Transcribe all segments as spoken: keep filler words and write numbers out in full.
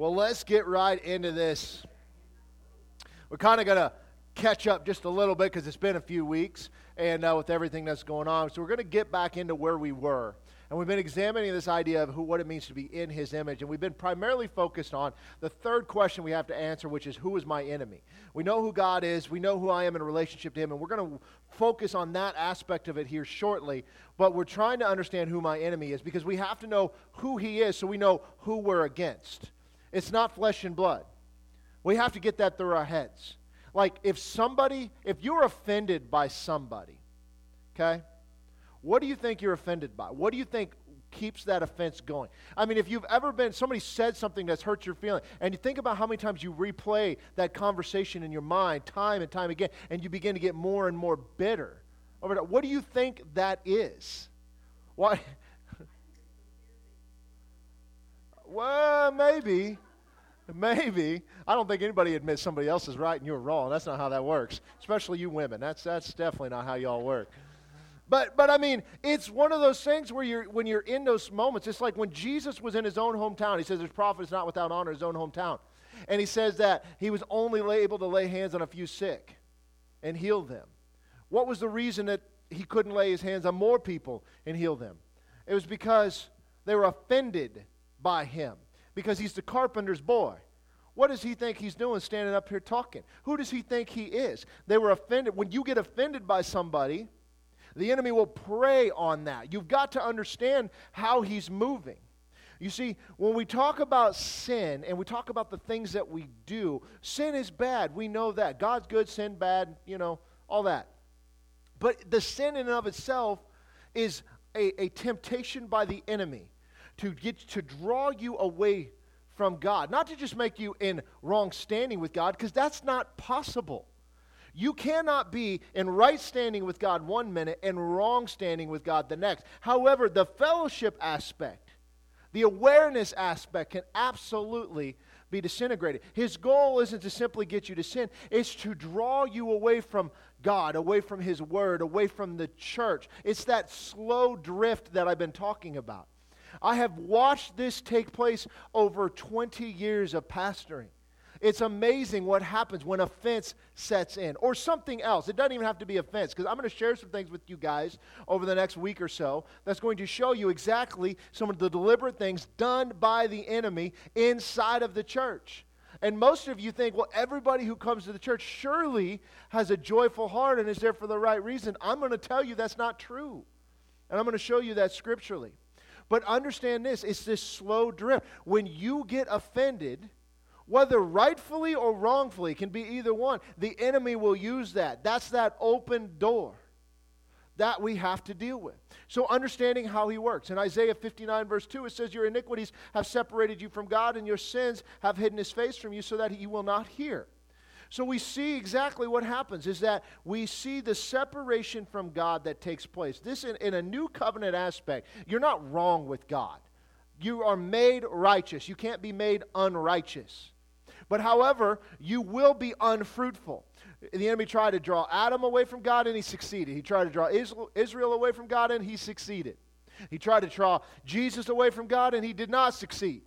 Well, let's get right into this. We're kind of going to catch up just a little bit because it's been a few weeks and uh, with everything that's going on. So we're going to get back into where we were. And we've been examining this idea of who, what it means to be in his image. And we've been primarily focused on the third question we have to answer, which is, who is my enemy? We know who God is. We know who I am in relationship to him. And we're going to focus on that aspect of it here shortly. But we're trying to understand who my enemy is because we have to know who he is so we know who we're against. It's not flesh and blood. We have to get that through our heads. Like, if somebody, if you're offended by somebody, okay? What do you think you're offended by? What do you think keeps that offense going? I mean, if you've ever been, somebody said something that's hurt your feeling, and you think about how many times you replay that conversation in your mind time and time again, and you begin to get more and more bitter over that. What do you think that is? Why? Well, maybe. Maybe. I don't think anybody admits somebody else is right and you're wrong. That's not how that works, especially you women. That's that's definitely not how y'all work. But but I mean, it's one of those things where you're when you're in those moments, it's like when Jesus was in his own hometown. He says his prophet is not without honor in his own hometown. And he says that he was only able to lay hands on a few sick and heal them. What was the reason that he couldn't lay his hands on more people and heal them? It was because they were offended by him, because he's the carpenter's boy. What does he think he's doing standing up here talking? Who does he think he is? They were offended. When you get offended by somebody, the enemy will prey on that. You've got to understand how he's moving. You see, when we talk about sin and we talk about the things that we do, sin is bad. We know that. God's good, sin bad, you know, all that. But the sin in and of itself is a, a temptation by the enemy to get to draw you away from God. Not to just make you in wrong standing with God, because that's not possible. You cannot be in right standing with God one minute and wrong standing with God the next. However, the fellowship aspect, the awareness aspect can absolutely be disintegrated. His goal isn't to simply get you to sin. It's to draw you away from God, away from his word, away from the church. It's that slow drift that I've been talking about. I have watched this take place over twenty years of pastoring. It's amazing what happens when offense sets in, or something else. It doesn't even have to be offense, because I'm going to share some things with you guys over the next week or so that's going to show you exactly some of the deliberate things done by the enemy inside of the church. And most of you think, well, everybody who comes to the church surely has a joyful heart and is there for the right reason. I'm going to tell you that's not true, and I'm going to show you that scripturally. But understand this, it's this slow drift. When you get offended, whether rightfully or wrongfully, can be either one, the enemy will use that. That's that open door that we have to deal with. So understanding how he works. In Isaiah fifty-nine verse two, it says, your iniquities have separated you from God, and your sins have hidden his face from you so that he will not hear. So we see exactly what happens is that we see the separation from God that takes place. This in, in a new covenant aspect, you're not wrong with God. You are made righteous. You can't be made unrighteous. But however, you will be unfruitful. The enemy tried to draw Adam away from God and he succeeded. He tried to draw Israel away from God and he succeeded. He tried to draw Jesus away from God and he did not succeed.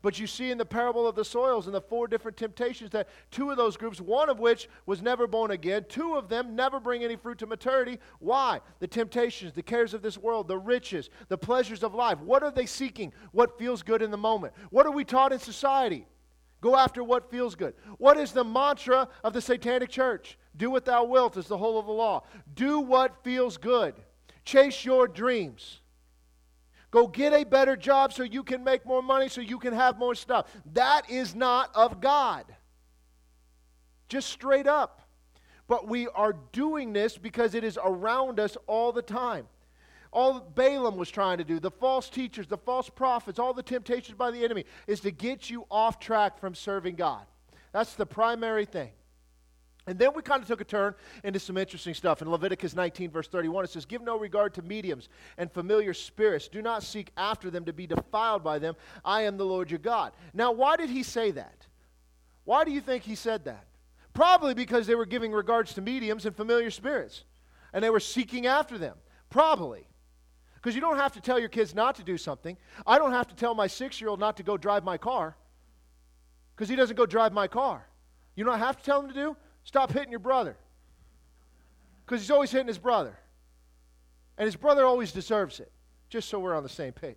But you see in the parable of the soils and the four different temptations that two of those groups, one of which was never born again, two of them never bring any fruit to maturity. Why? The temptations, the cares of this world, the riches, the pleasures of life. What are they seeking? What feels good in the moment? What are we taught in society? Go after what feels good. What is the mantra of the satanic church? Do what thou wilt is the whole of the law. Do what feels good. Chase your dreams. Go get a better job so you can make more money, so you can have more stuff. That is not of God. Just straight up. But we are doing this because it is around us all the time. All Balaam was trying to do, the false teachers, the false prophets, all the temptations by the enemy is to get you off track from serving God. That's the primary thing. And then we kind of took a turn into some interesting stuff. In Leviticus nineteen, verse thirty-one, it says, give no regard to mediums and familiar spirits. Do not seek after them to be defiled by them. I am the Lord your God. Now, why did he say that? Why do you think he said that? Probably because they were giving regards to mediums and familiar spirits, and they were seeking after them. Probably. Because you don't have to tell your kids not to do something. I don't have to tell my six-year-old not to go drive my car. because he doesn't go drive my car. You know what I have to tell him to do? Stop hitting your brother, because he's always hitting his brother. And his brother always deserves it, just so we're on the same page.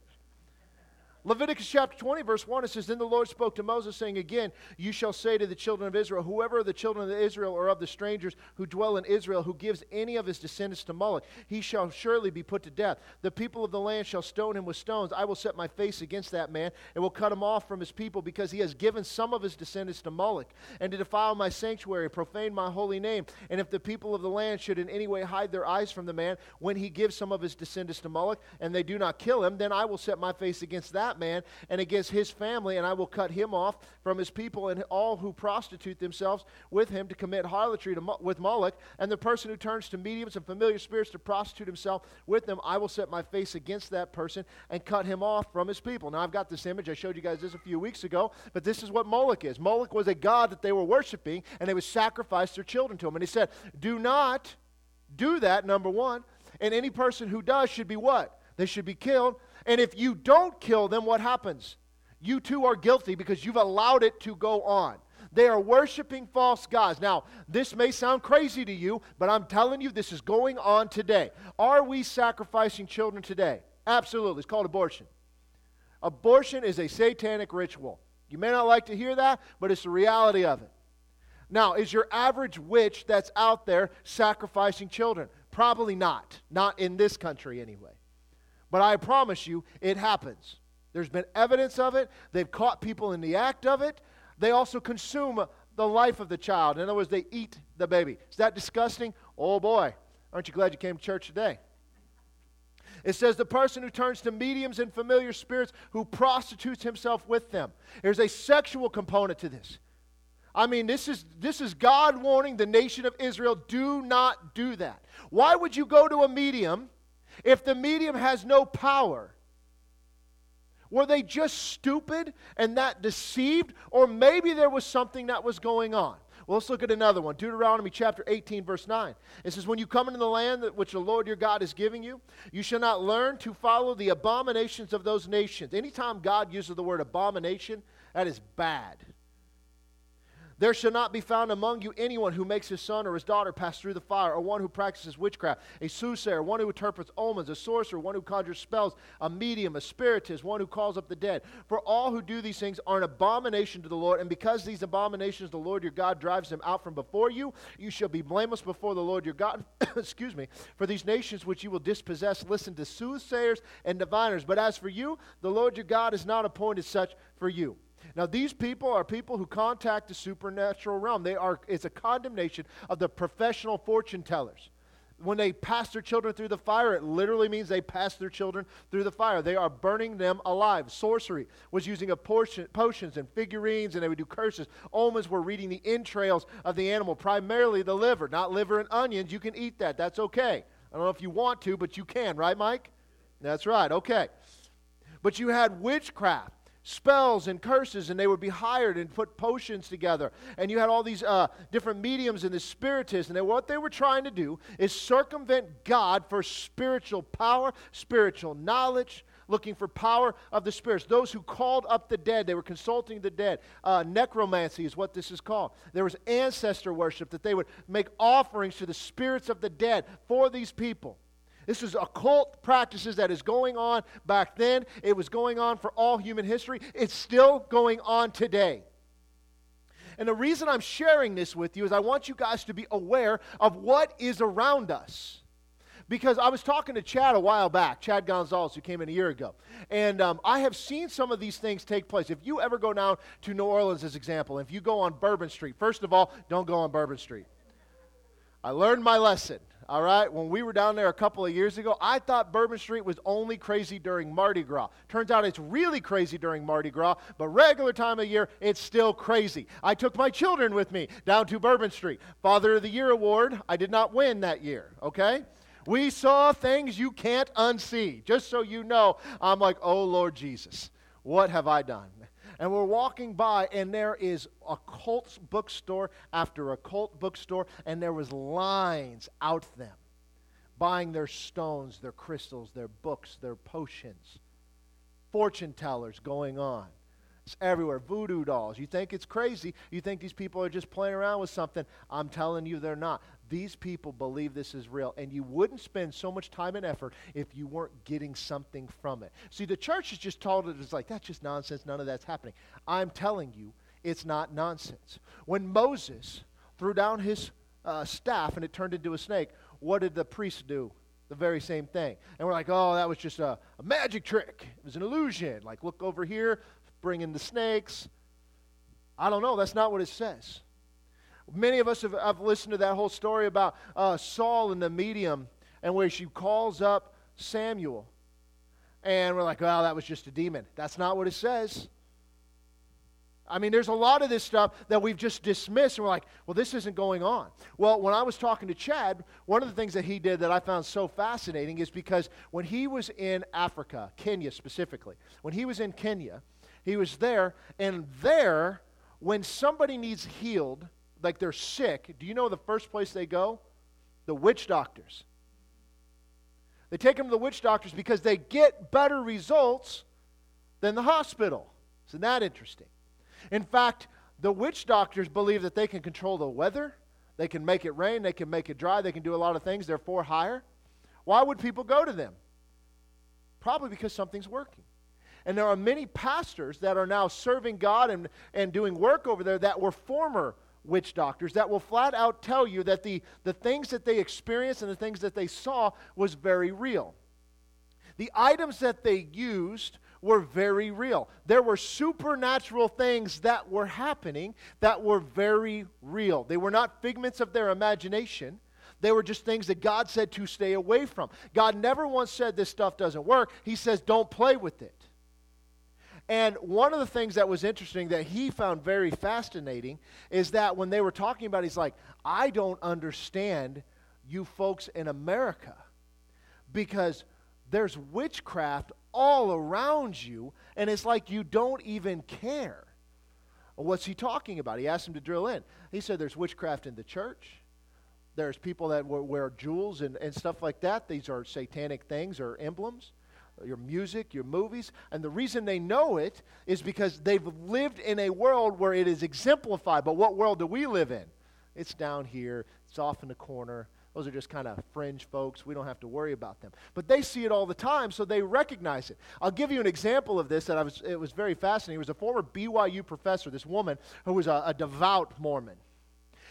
Leviticus chapter twenty, verse one, it says, Then the Lord spoke to Moses, saying, Again, you shall say to the children of Israel, Whoever of the children of Israel or of the strangers who dwell in Israel, who gives any of his descendants to Moloch, he shall surely be put to death. The people of the land shall stone him with stones. I will set my face against that man, and will cut him off from his people, because he has given some of his descendants to Moloch, and to defile my sanctuary, profane my holy name. And if the people of the land should in any way hide their eyes from the man, when he gives some of his descendants to Moloch, and they do not kill him, then I will set my face against that man and against his family, and I will cut him off from his people, and all who prostitute themselves with him to commit harlotry to, with Moloch, and the person who turns to mediums and familiar spirits to prostitute himself with them, I will set my face against that person and cut him off from his people. Now I've got this image. I showed you guys this a few weeks ago, but this is what Moloch is. Moloch was a god that they were worshiping, and they would sacrifice their children to him. And he said, do not do that, number one, and any person who does should be what? They should be killed. And if you don't kill them, what happens? You too are guilty, because you've allowed it to go on. They are worshiping false gods. Now, this may sound crazy to you, but I'm telling you, this is going on today. Are we sacrificing children today? Absolutely. It's called abortion. Abortion is a satanic ritual. You may not like to hear that, but it's the reality of it. Now, is your average witch that's out there sacrificing children? Probably not. Not in this country anyway. But I promise you, it happens. There's been evidence of it. They've caught people in the act of it. They also consume the life of the child. In other words, they eat the baby. Is that disgusting? Oh boy, aren't you glad you came to church today? It says the person who turns to mediums and familiar spirits, who prostitutes himself with them. There's a sexual component to this. I mean, this is this is God warning the nation of Israel, do not do that. Why would you go to a medium if the medium has no power? Were they just stupid and that deceived? Or maybe there was something that was going on. Well, let's look at another one. Deuteronomy chapter eighteen, verse nine. It says, When you come into the land that which the Lord your God is giving you, you shall not learn to follow the abominations of those nations. Anytime God uses the word abomination, that is bad. There shall not be found among you anyone who makes his son or his daughter pass through the fire, or one who practices witchcraft, a soothsayer, one who interprets omens, a sorcerer, one who conjures spells, a medium, a spiritist, one who calls up the dead. For all who do these things are an abomination to the Lord, and because these abominations the Lord your God drives them out from before you, you shall be blameless before the Lord your God. Excuse me. For these nations which you will dispossess listen to soothsayers and diviners. But as for you, the Lord your God has not appointed such for you. Now, these people are people who contact the supernatural realm. They are, it's a condemnation of the professional fortune tellers. When they pass their children through the fire, it literally means they pass their children through the fire. They are burning them alive. Sorcery was using a portion, potions and figurines, and they would do curses. Omens were reading the entrails of the animal, primarily the liver, not liver and onions. You can eat that. That's okay. I don't know if you want to, but you can. Right, Mike? That's right. Okay. But you had witchcraft, spells and curses, and they would be hired and put potions together. And you had all these uh, different mediums and the spiritists, and they, what they were trying to do is circumvent God for spiritual power, spiritual knowledge, looking for power of the spirits. Those who called up the dead, they were consulting the dead. Uh, necromancy is what this is called. There was ancestor worship, that they would make offerings to the spirits of the dead for these people. This is occult practices that is going on back then. It was going on for all human history. It's still going on today. And the reason I'm sharing this with you is I want you guys to be aware of what is around us. Because I was talking to Chad a while back, Chad Gonzalez, who came in a year ago. And um, I have seen some of these things take place. If you ever go down to New Orleans, as an example, if you go on Bourbon Street, first of all, don't go on Bourbon Street. I learned my lesson. All right, when we were down there a couple of years ago, I thought Bourbon Street was only crazy during Mardi Gras. Turns out it's really crazy during Mardi Gras, but regular time of year, it's still crazy. I took my children with me down to Bourbon Street. Father of the Year award, I did not win that year, okay? We saw things you can't unsee. Just so you know, I'm like, oh, Lord Jesus, what have I done? And we're walking by, and there is a cult bookstore after a cult bookstore, and there was lines out them, buying their stones, their crystals, their books, their potions. Fortune tellers going on. It's everywhere. Voodoo dolls. You think it's crazy. You think these people are just playing around with something. I'm telling you, they're not. These people believe this is real, and you wouldn't spend so much time and effort if you weren't getting something from it. See, the church has just told it, it's like, that's just nonsense. None of that's happening. I'm telling you, it's not nonsense. When Moses threw down his uh, staff and it turned into a snake, what did the priests do? The very same thing. And we're like, oh, that was just a, a magic trick. It was an illusion. Like, look over here, bring in the snakes. I don't know. That's not what it says. Many of us have, have listened to that whole story about uh, Saul and the medium, and where she calls up Samuel. And we're like, oh, that was just a demon. That's not what it says. I mean, there's a lot of this stuff that we've just dismissed, and we're like, well, this isn't going on. Well, when I was talking to Chad, one of the things that he did that I found so fascinating is because when he was in Africa, Kenya specifically, when he was in Kenya, he was there, and there, when somebody needs healed, like they're sick, do you know the first place they go? The witch doctors. They take them to the witch doctors because they get better results than the hospital. Isn't that interesting? In fact, the witch doctors believe that they can control the weather, they can make it rain, they can make it dry, they can do a lot of things, they're for hire. Why would people go to them? Probably because something's working. And there are many pastors that are now serving God and, and doing work over there that were former witch doctors that will flat out tell you that the, the things that they experienced and the things that they saw was very real. The items that they used were very real. There were supernatural things that were happening that were very real. They were not figments of their imagination. They were just things that God said to stay away from. God never once said this stuff doesn't work. He says don't play with it. And one of the things that was interesting that he found very fascinating is that when they were talking about it, he's like, I don't understand you folks in America because there's witchcraft all around you, and it's like you don't even care. What's he talking about? He asked him to drill in. He said there's witchcraft in the church. There's people that wear, wear jewels and, and stuff like that. These are satanic things or emblems. Your music, your movies. And the reason they know it is because they've lived in a world where it is exemplified. But what world do we live in? It's down here. It's off in the corner. Those are just kind of fringe folks. We don't have to worry about them. But they see it all the time, so they recognize it. I'll give you an example of this that I was. It was very fascinating. It was a former B Y U professor, this woman, who was a, a devout Mormon.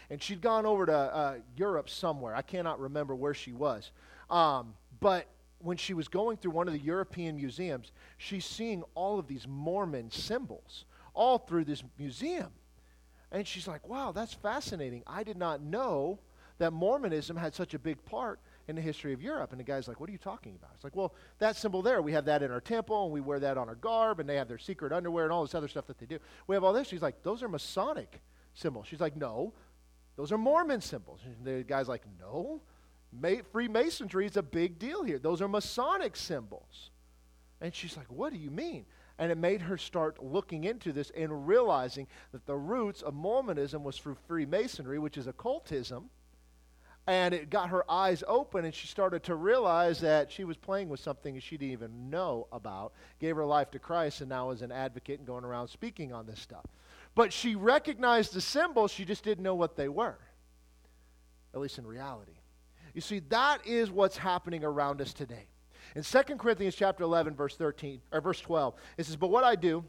And she'd gone over to uh, Europe somewhere. I cannot remember where she was. Um, but when she was going through one of the European museums, she's seeing all of these Mormon symbols all through this museum. And she's like, wow, that's fascinating. I did not know that Mormonism had such a big part in the history of Europe. And the guy's like, what are you talking about? It's like, well, that symbol there, we have that in our temple, and we wear that on our garb, and they have their secret underwear and all this other stuff that they do. We have all this. She's like, those are Masonic symbols. She's like, no, those are Mormon symbols. And the guy's like, no, May- Freemasonry is a big deal here. Those are Masonic symbols. And she's like, what do you mean? And it made her start looking into this and realizing that the roots of Mormonism was through Freemasonry, which is occultism. And it got her eyes open, and she started to realize that she was playing with something that she didn't even know about, gave her life to Christ, and now is an advocate and going around speaking on this stuff. But she recognized the symbols, she just didn't know what they were, at least in reality. You see, that is what's happening around us today. In Second Corinthians chapter eleven, verse thirteen, or verse twelve, it says, "But what I do,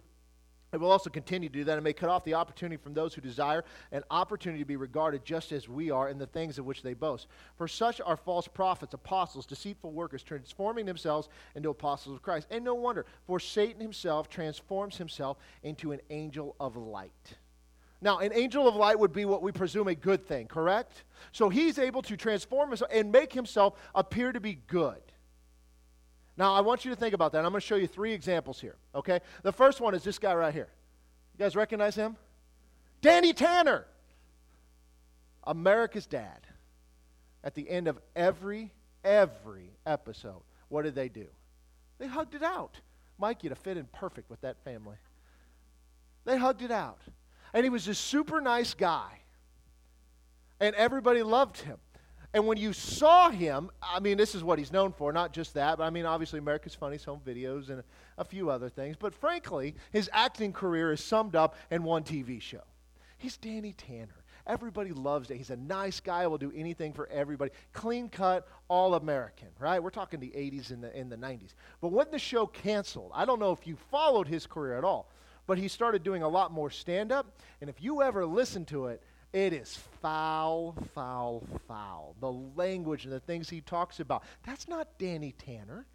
I will also continue to do that, and may cut off the opportunity from those who desire an opportunity to be regarded just as we are in the things of which they boast. For such are false prophets, apostles, deceitful workers, transforming themselves into apostles of Christ. And no wonder, for Satan himself transforms himself into an angel of light." Now, an angel of light would be what we presume a good thing, correct? So he's able to transform himself and make himself appear to be good. Now, I want you to think about that. I'm going to show you three examples here, okay? The first one is this guy right here. You guys recognize him? Danny Tanner, America's Dad. At the end of every, every episode, what did they do? They hugged it out. Mike, you'd have fit in perfect with that family. They hugged it out. And he was a super nice guy. And everybody loved him. And when you saw him, I mean, this is what he's known for, not just that, but I mean, obviously, America's Funniest Home Videos and a few other things. But frankly, his acting career is summed up in one T V show. He's Danny Tanner. Everybody loves it. He's a nice guy, will do anything for everybody. Clean cut, all American, right? We're talking the eighties and the, in the nineties. But when the show canceled, I don't know if you followed his career at all, but he started doing a lot more stand-up. And if you ever listen to it, it is foul, foul, foul. The language and the things he talks about. That's not Danny Tanner.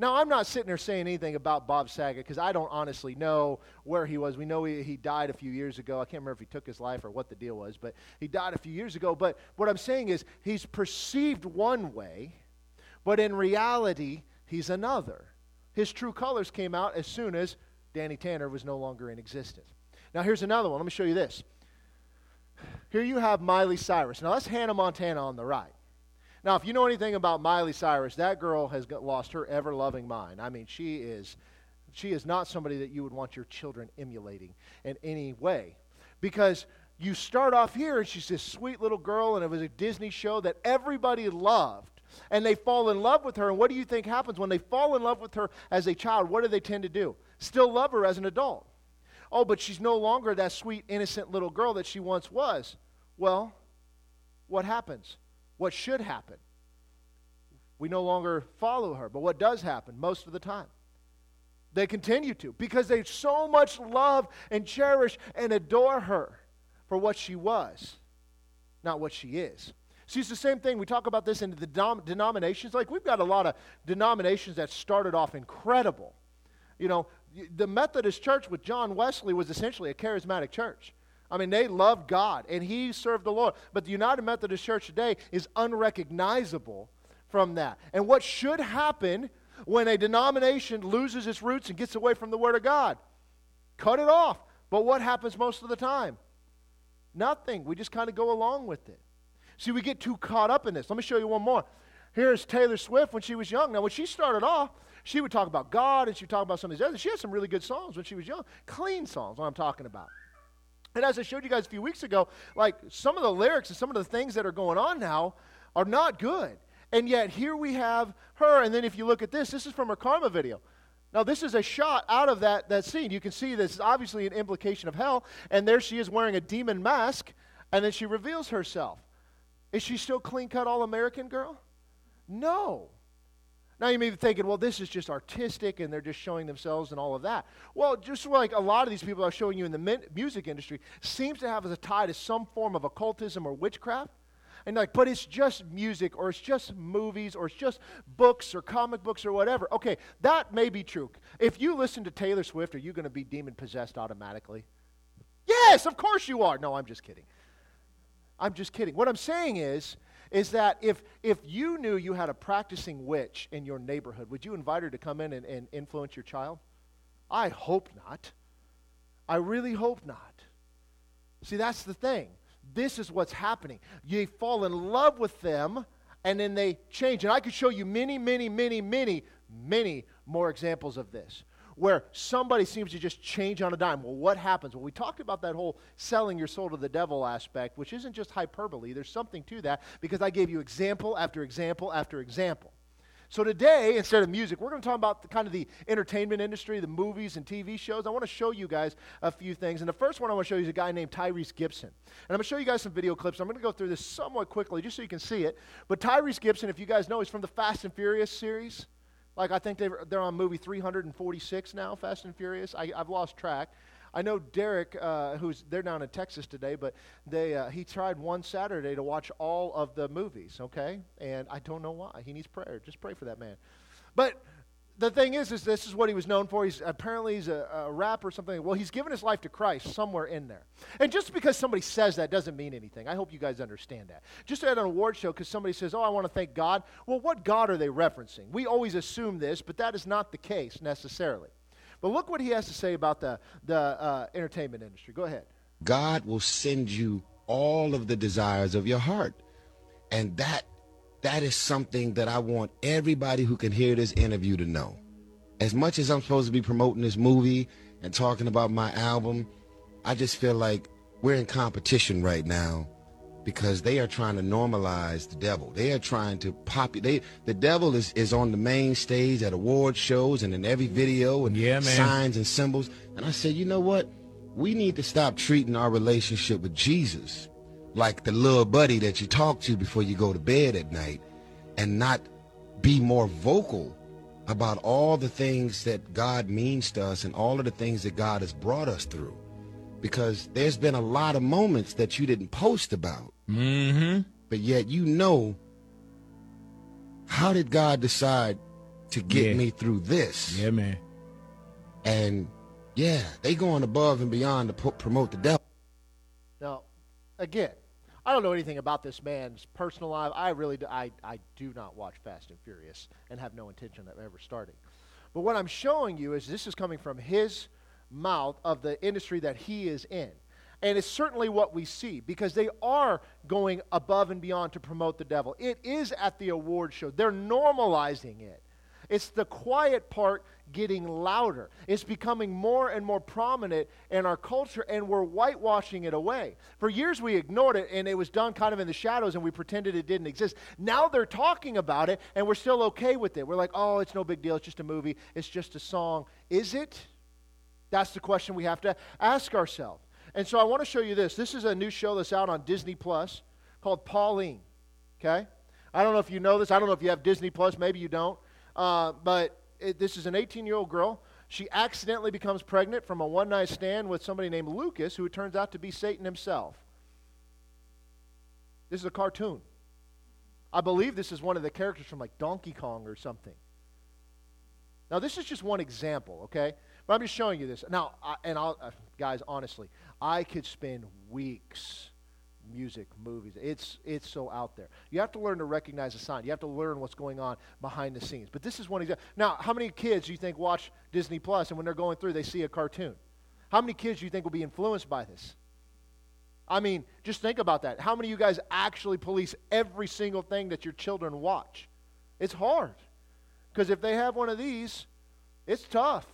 Now, I'm not sitting there saying anything about Bob Saget because I don't honestly know where he was. We know he, he died a few years ago. I can't remember if he took his life or what the deal was, but he died a few years ago. But what I'm saying is he's perceived one way, but in reality, he's another. His true colors came out as soon as Danny Tanner was no longer in existence. Now, here's another one. Let me show you this. Here you have Miley Cyrus. Now, that's Hannah Montana on the right. Now, if you know anything about Miley Cyrus, that girl has got lost her ever-loving mind. I mean, she is she is not somebody that you would want your children emulating in any way. Because you start off here, and she's this sweet little girl, and it was a Disney show that everybody loved. And they fall in love with her, and what do you think happens when they fall in love with her as a child? What do they tend to do? Still love her as an adult. Oh, but she's no longer that sweet, innocent little girl that she once was. Well, what happens? What should happen? We no longer follow her. But what does happen most of the time? They continue to, because they so much love and cherish and adore her for what she was, not what she is. See, it's the same thing. We talk about this in the denom- denominations. Like, we've got a lot of denominations that started off incredible. You know, the Methodist Church with John Wesley was essentially a charismatic church. I mean, they loved God, and he served the Lord. But the United Methodist Church today is unrecognizable from that. And what should happen when a denomination loses its roots and gets away from the Word of God? Cut it off. But what happens most of the time? Nothing. We just kind of go along with it. See, we get too caught up in this. Let me show you one more. Here's Taylor Swift when she was young. Now, when she started off, she would talk about God, and she would talk about some of these others. She had some really good songs when she was young. Clean songs, what I'm talking about. And as I showed you guys a few weeks ago, like, some of the lyrics and some of the things that are going on now are not good. And yet here we have her, and then if you look at this, this is from her Karma video. Now, this is a shot out of that, that scene. You can see this is obviously an implication of hell, and there she is wearing a demon mask, and then she reveals herself. Is she still clean-cut all-American girl? No. Now, you may be thinking, well, this is just artistic, and they're just showing themselves and all of that. Well, just like a lot of these people I was showing you in the min- music industry seems to have as a tie to some form of occultism or witchcraft. And like, but it's just music, or it's just movies, or it's just books, or comic books, or whatever. Okay, that may be true. If you listen to Taylor Swift, are you going to be demon-possessed automatically? Yes, of course you are. No, I'm just kidding. I'm just kidding. What I'm saying is, is that if if you knew you had a practicing witch in your neighborhood, would you invite her to come in and, and influence your child? I hope not. I really hope not. See, that's the thing. This is what's happening. You fall in love with them, and then they change. And I could show you many, many, many, many, many more examples of this, where somebody seems to just change on a dime. Well, what happens? Well, we talked about that whole selling your soul to the devil aspect, which isn't just hyperbole. There's something to that, because I gave you example after example after example. So today, instead of music, we're going to talk about the, kind of the entertainment industry, the movies and T V shows. I want to show you guys a few things. And the first one I want to show you is a guy named Tyrese Gibson. And I'm going to show you guys some video clips. I'm going to go through this somewhat quickly just so you can see it. But Tyrese Gibson, if you guys know, he's from the Fast and Furious series. Like, I think they're on movie three hundred forty-six now, Fast and Furious. I, I've lost track. I know Derek, uh, who's they're down in Texas today, but they uh, he tried one Saturday to watch all of the movies, okay? And I don't know why. He needs prayer. Just pray for that man. But the thing is, is this is what he was known for. He's apparently he's a, a rapper or something. Well, he's given his life to Christ somewhere in there. And just because somebody says that doesn't mean anything. I hope you guys understand that. Just at an award show, because somebody says, oh, I want to thank God. Well, what God are they referencing? We always assume this, but that is not the case necessarily. But look what he has to say about the, the uh, entertainment industry. Go ahead. God will send you all of the desires of your heart. And that That is something that I want everybody who can hear this interview to know. As much as I'm supposed to be promoting this movie and talking about my album, I just feel like we're in competition right now because they are trying to normalize the devil. They are trying to populate. The devil is, is on the main stage at award shows and in every video and yeah, signs and symbols. And I said, you know what? We need to stop treating our relationship with Jesus like the little buddy that you talk to before you go to bed at night, and not be more vocal about all the things that God means to us and all of the things that God has brought us through. Because there's been a lot of moments that you didn't post about. Mm-hmm. But yet, you know, how did God decide to get yeah. me through this? Yeah, man. And, yeah, they going above and beyond to po- promote the devil. Now, again, I don't know anything about this man's personal life. I really do, I, I do not watch Fast and Furious and have no intention of ever starting. But what I'm showing you is this is coming from his mouth of the industry that he is in. And it's certainly what we see, because they are going above and beyond to promote the devil. It is at the award show. They're normalizing it. It's the quiet part getting louder. It's becoming more and more prominent in our culture, and we're whitewashing it away. For years we ignored it, and it was done kind of in the shadows, and we pretended it didn't exist. Now they're talking about it, and we're still okay with it. We're like, oh, it's no big deal. It's just a movie. It's just a song. Is it? That's the question we have to ask ourselves. And so I want to show you this. This is a new show that's out on Disney Plus called Pauline, okay? I don't know if you know this. I don't know if you have Disney Plus. Maybe you don't. Uh, but it, this is an eighteen-year-old girl. She accidentally becomes pregnant from a one-night stand with somebody named Lucas, who turns out to be Satan himself. This is a cartoon. I believe this is one of the characters from like Donkey Kong or something. Now, this is just one example, okay? But I'm just showing you this. Now, I, and I'll, uh, guys, honestly, I could spend weeks, music, movies. It's it's so out there. You have to learn to recognize the sign. You have to learn what's going on behind the scenes. But this is one example. Now, how many kids do you think watch Disney Plus, and when they're going through, they see a cartoon? How many kids do you think will be influenced by this? I mean, just think about that. How many of you guys actually police every single thing that your children watch? It's hard. Because if they have one of these, it's tough.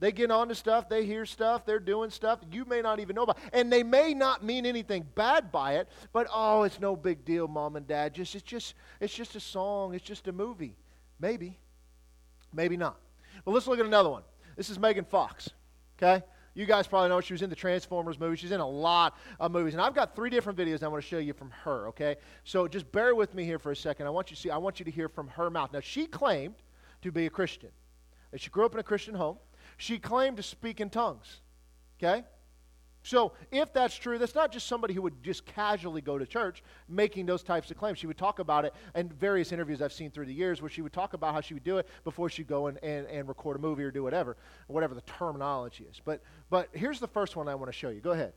They get on to stuff, they hear stuff, they're doing stuff you may not even know about. And they may not mean anything bad by it, but oh, it's no big deal, Mom and Dad. Just it's just it's just a song, it's just a movie. Maybe. Maybe not. But let's look at another one. This is Megan Fox. Okay? You guys probably know she was in the Transformers movie. She's in a lot of movies. And I've got three different videos I want to show you from her, okay? So just bear with me here for a second. I want you to see, I want you to hear from her mouth. Now, she claimed to be a Christian. That she grew up in a Christian home. She claimed to speak in tongues, okay? So if that's true, that's not just somebody who would just casually go to church making those types of claims. She would talk about it in various interviews I've seen through the years, where she would talk about how she would do it before she'd go and, and, and record a movie or do whatever, whatever the terminology is. But, but here's the first one I want to show you. Go ahead.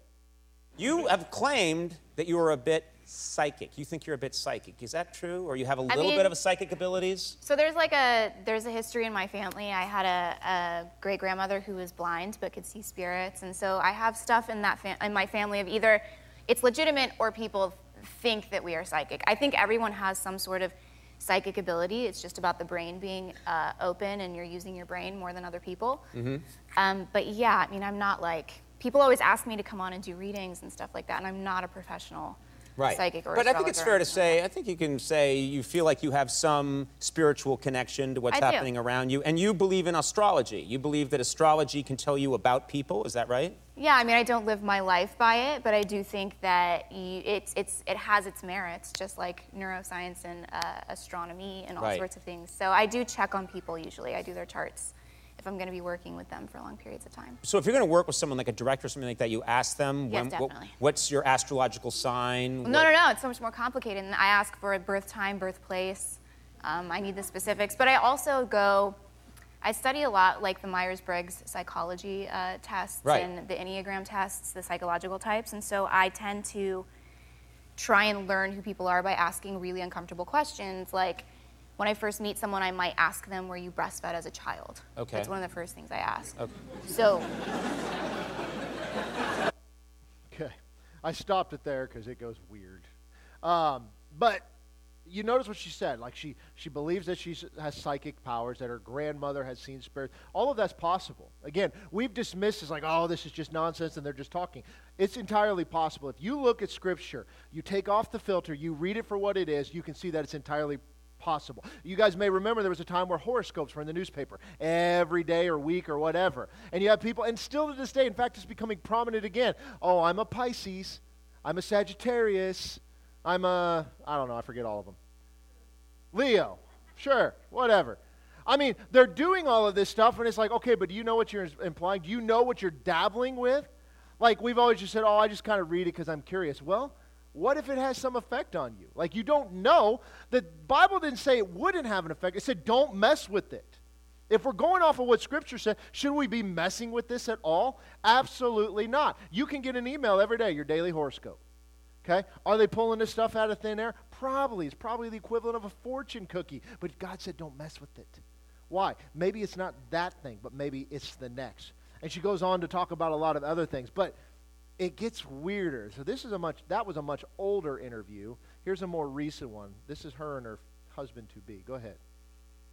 You have claimed that you are a bit psychic. You think you're a bit psychic. Is that true? Or you have a little I mean, bit of a psychic abilities? So there's like a, there's a history in my family. I had a, a great-grandmother who was blind but could see spirits. And so I have stuff in that fam- in my family of either it's legitimate or people think that we are psychic. I think everyone has some sort of psychic ability. It's just about the brain being uh, open, and you're using your brain more than other people. Mm-hmm. Um, but yeah, I mean, I'm not like, people always ask me to come on and do readings and stuff like that, and I'm not a professional right. psychic or astrologer. But I think it's fair to say, I think you can say you feel like you have some spiritual connection to what's I happening do. around you, and you believe in astrology. You believe that astrology can tell you about people, is that right? Yeah, I mean, I don't live my life by it, but I do think that you, it's it's it has its merits, just like neuroscience and uh, astronomy and all right. sorts of things. So I do check on people usually. I do their charts if I'm going to be working with them for long periods of time. So if you're going to work with someone like a director or something like that, you ask them, yes, when, definitely. What, what's your astrological sign? Well, no, no, no, it's so much more complicated. And I ask for a birth time, birthplace. Um, I need the specifics. But I also go, I study a lot like the Myers-Briggs psychology uh, tests right. and the Enneagram tests, the psychological types. And so I tend to try and learn who people are by asking really uncomfortable questions like, when I first meet someone, I might ask them, were you breastfed as a child? Okay. That's one of the first things I ask. Okay. So. Okay. I stopped it there because it goes weird. Um, but you notice what she said. Like, she, she believes that she has psychic powers, that her grandmother has seen spirits. All of that's possible. Again, we've dismissed as like, oh, this is just nonsense and they're just talking. It's entirely possible. If you look at Scripture, you take off the filter, you read it for what it is, you can see that it's entirely possible. You guys may remember there was a time where horoscopes were in the newspaper every day or week or whatever. And you have people, and still to this day, in fact, it's becoming prominent again. Oh, I'm a Pisces. I'm a Sagittarius. I'm a, I don't know, I forget all of them. Leo, sure, whatever. I mean, they're doing all of this stuff, and it's like, okay, but do you know what you're implying? Do you know what you're dabbling with? Like, we've always just said, oh, I just kind of read it because I'm curious. Well, what if it has some effect on you? Like, you don't know. The Bible didn't say it wouldn't have an effect. It said don't mess with it. If we're going off of what Scripture said, should we be messing with this at all? Absolutely not. You can get an email every day, your daily horoscope. Okay? Are they pulling this stuff out of thin air? Probably. It's probably the equivalent of a fortune cookie. But God said don't mess with it. Why? Maybe it's not that thing, but maybe it's the next. And she goes on to talk about a lot of other things. But it gets weirder. So this is a much, that was a much older interview. Here's a more recent one. This is her and her husband-to-be. Go ahead.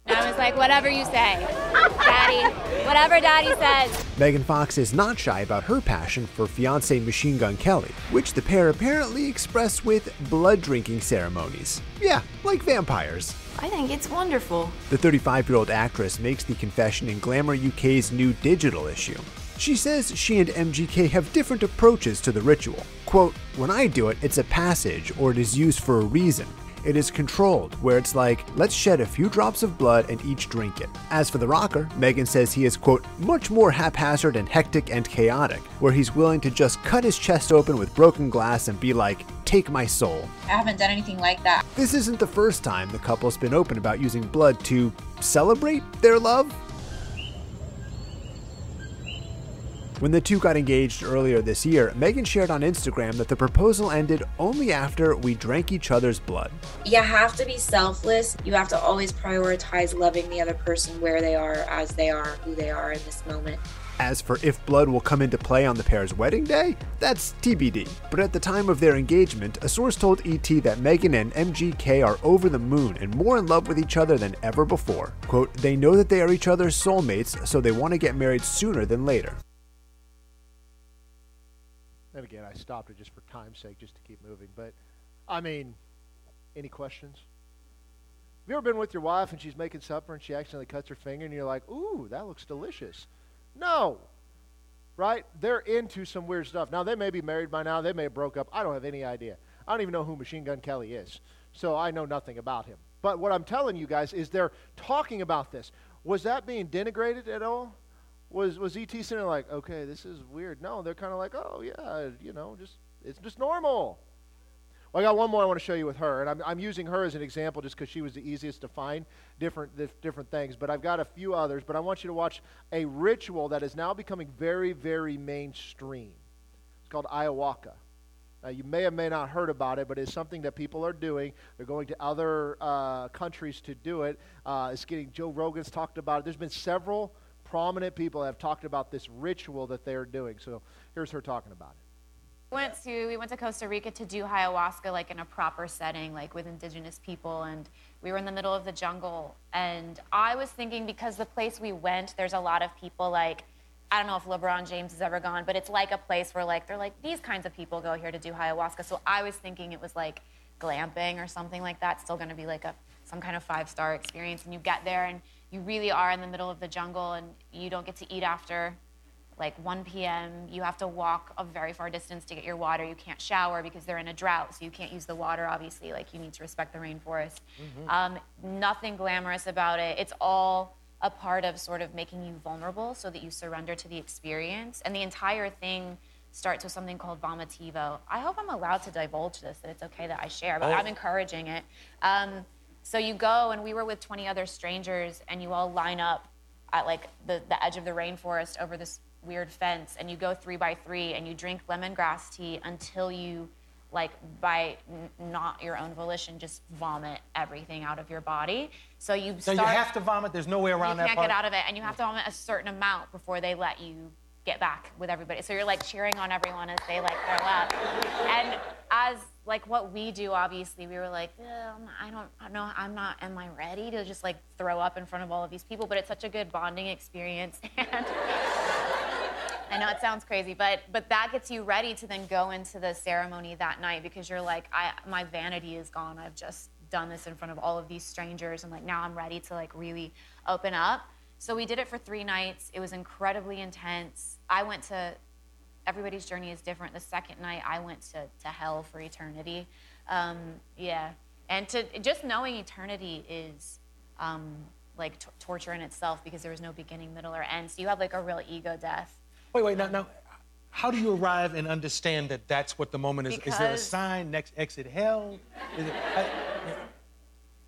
I was like, whatever you say, Daddy, whatever Daddy says. Megan Fox is not shy about her passion for fiancé Machine Gun Kelly, which the pair apparently express with blood-drinking ceremonies. Yeah, like vampires. I think it's wonderful. The thirty-five-year-old actress makes the confession in Glamour U K's new digital issue. She says she and M G K have different approaches to the ritual. Quote, when I do it, it's a passage or it is used for a reason. It is controlled, where it's like, let's shed a few drops of blood and each drink it. As for the rocker, Megan says he is, quote, much more haphazard and hectic and chaotic, where he's willing to just cut his chest open with broken glass and be like, take my soul. I haven't done anything like that. This isn't the first time the couple's been open about using blood to celebrate their love. When the two got engaged earlier this year, Megan shared on Instagram that the proposal ended only after we drank each other's blood. You have to be selfless. You have to always prioritize loving the other person where they are, as they are, who they are in this moment. As for if blood will come into play on the pair's wedding day, that's T B D. But at the time of their engagement, a source told E T that Megan and M G K are over the moon and more in love with each other than ever before. Quote, they know that they are each other's soulmates, so they want to get married sooner than later. And again, I stopped it just for time's sake, just to keep moving. But, I mean, any questions? Have you ever been with your wife and she's making supper and she accidentally cuts her finger and you're like, ooh, that looks delicious? No. Right? They're into some weird stuff. Now, they may be married by now. They may have broke up. I don't have any idea. I don't even know who Machine Gun Kelly is. So I know nothing about him. But what I'm telling you guys is they're talking about this. Was that being denigrated at all? Was was E T sitting there like, okay, this is weird? No, they're kind of like, oh, yeah, you know, just it's just normal. Well, I got one more I want to show you with her, and I'm I'm using her as an example just because she was the easiest to find different th- different things, but I've got a few others, but I want you to watch a ritual that is now becoming very, very mainstream. It's called ayahuasca. Now, you may or may not heard about it, but it's something that people are doing. They're going to other uh, countries to do it. Uh, it's getting, Joe Rogan's talked about it. There's been several prominent people have talked about this ritual that they're doing. So here's her talking about it. We went to, we went to Costa Rica to do ayahuasca, like in a proper setting, like with indigenous people. And we were in the middle of the jungle. And I was thinking, because the place we went, there's a lot of people like, I don't know if LeBron James has ever gone, but it's like a place where like, they're like, these kinds of people go here to do ayahuasca. So I was thinking it was like glamping or something like that. Still going to be like a some kind of five-star experience. And you get there and you really are in the middle of the jungle and you don't get to eat after like one p.m. You have to walk a very far distance to get your water. You can't shower because they're in a drought, so you can't use the water, obviously. Like, you need to respect the rainforest. Mm-hmm. Um, nothing glamorous about it. It's all a part of sort of making you vulnerable so that you surrender to the experience. And the entire thing starts with something called vomitivo. I hope I'm allowed to divulge this, that it's okay that I share, but oh. I'm encouraging it. Um, So you go, and we were with twenty other strangers, and you all line up at like the, the edge of the rainforest over this weird fence, and you go three by three, and you drink lemongrass tea until you, like, by n- not your own volition, just vomit everything out of your body. So you start, so you have to vomit. There's no way around that part. You can't get out of it, and you have to vomit a certain amount before they let you get back with everybody. So you're like cheering on everyone as they like throw up. And as like what we do, obviously, we were like, I don't, I don't know, I'm not, am I ready to just like throw up in front of all of these people? But it's such a good bonding experience. And I know it sounds crazy, but but that gets you ready to then go into the ceremony that night, because you're like, I my vanity is gone. I've just done this in front of all of these strangers, and like now I'm ready to like really open up. So we did it for three nights. It was incredibly intense. I went to, everybody's journey is different. The second night, I went to, to hell for eternity. Um, yeah. And to just knowing eternity is um, like t- torture in itself, because there was no beginning, middle, or end. So you have like a real ego death. Wait, wait, now, now how do you arrive and understand that that's what the moment is? Because is there a sign, next exit hell? Is it, I, yeah.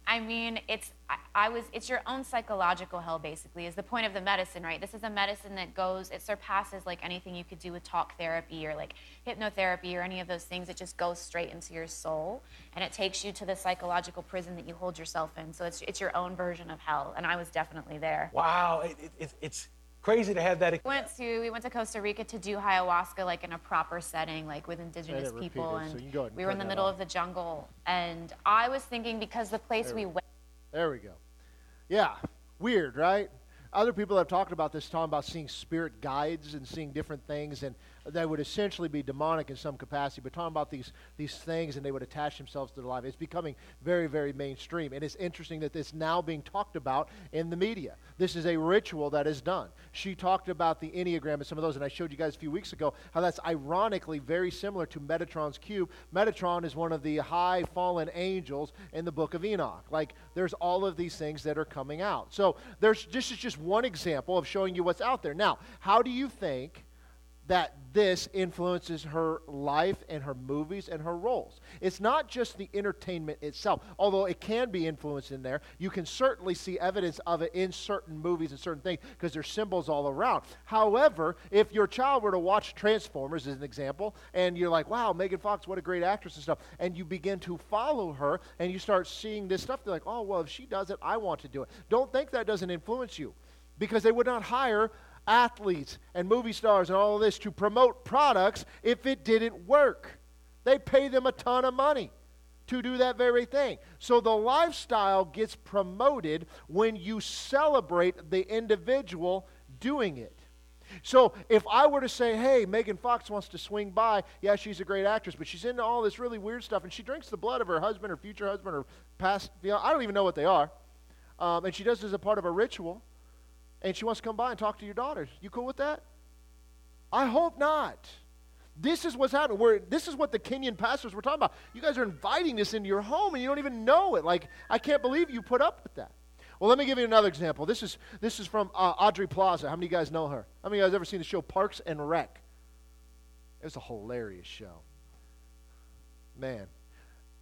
I mean, it's I, I was it's your own psychological hell, basically, is the point of the medicine, right? This is a medicine that goes, it surpasses like anything you could do with talk therapy or like hypnotherapy or any of those things. It just goes straight into your soul, and it takes you to the psychological prison that you hold yourself in. So it's it's your own version of hell, and I was definitely there. Wow, it, it, it, it's crazy to have that. We went to we went to Costa Rica to do ayahuasca like in a proper setting, like with indigenous people, and so we were in the middle on. of the jungle. And I was thinking, because the place there we went. There we go. Yeah, weird, right? Other people have talked about this, Tom, about seeing spirit guides and seeing different things, and that would essentially be demonic in some capacity. But talking about these these things, and they would attach themselves to their life. It's becoming very, very mainstream, and it's interesting that it's now being talked about in the media. This is a ritual that is done. She talked about the Enneagram and some of those, and I showed you guys a few weeks ago how that's ironically very similar to Metatron's cube. Metatron is one of the high fallen angels in the Book of Enoch. Like, there's all of these things that are coming out. So there's this is just one example of showing you what's out there. Now, how do you think that this influences her life and her movies and her roles? It's not just the entertainment itself, although it can be influenced in there. You can certainly see evidence of it in certain movies and certain things, because there's symbols all around. However, if your child were to watch Transformers, as an example, and you're like, wow, Megan Fox, what a great actress and stuff, and you begin to follow her, and you start seeing this stuff, they're like, oh, well, if she does it, I want to do it. Don't think that doesn't influence you, because they would not hire athletes and movie stars and all of this to promote products if it didn't work. They pay them a ton of money to do that very thing. So the lifestyle gets promoted when you celebrate the individual doing it. So if I were to say, hey, Megan Fox wants to swing by, yeah, she's a great actress, but she's into all this really weird stuff, and she drinks the blood of her husband, her future husband, her past, you know, I don't even know what they are, um, and she does this as a part of a ritual, and she wants to come by and talk to your daughters. You cool with that? I hope not. This is what's happening. We're, this is what the Kenyan pastors were talking about. You guys are inviting this into your home, and you don't even know it. Like, I can't believe you put up with that. Well, let me give you another example. This is this is from uh, Aubrey Plaza. How many of you guys know her? How many of you guys ever seen the show Parks and Rec? It was a hilarious show. Man.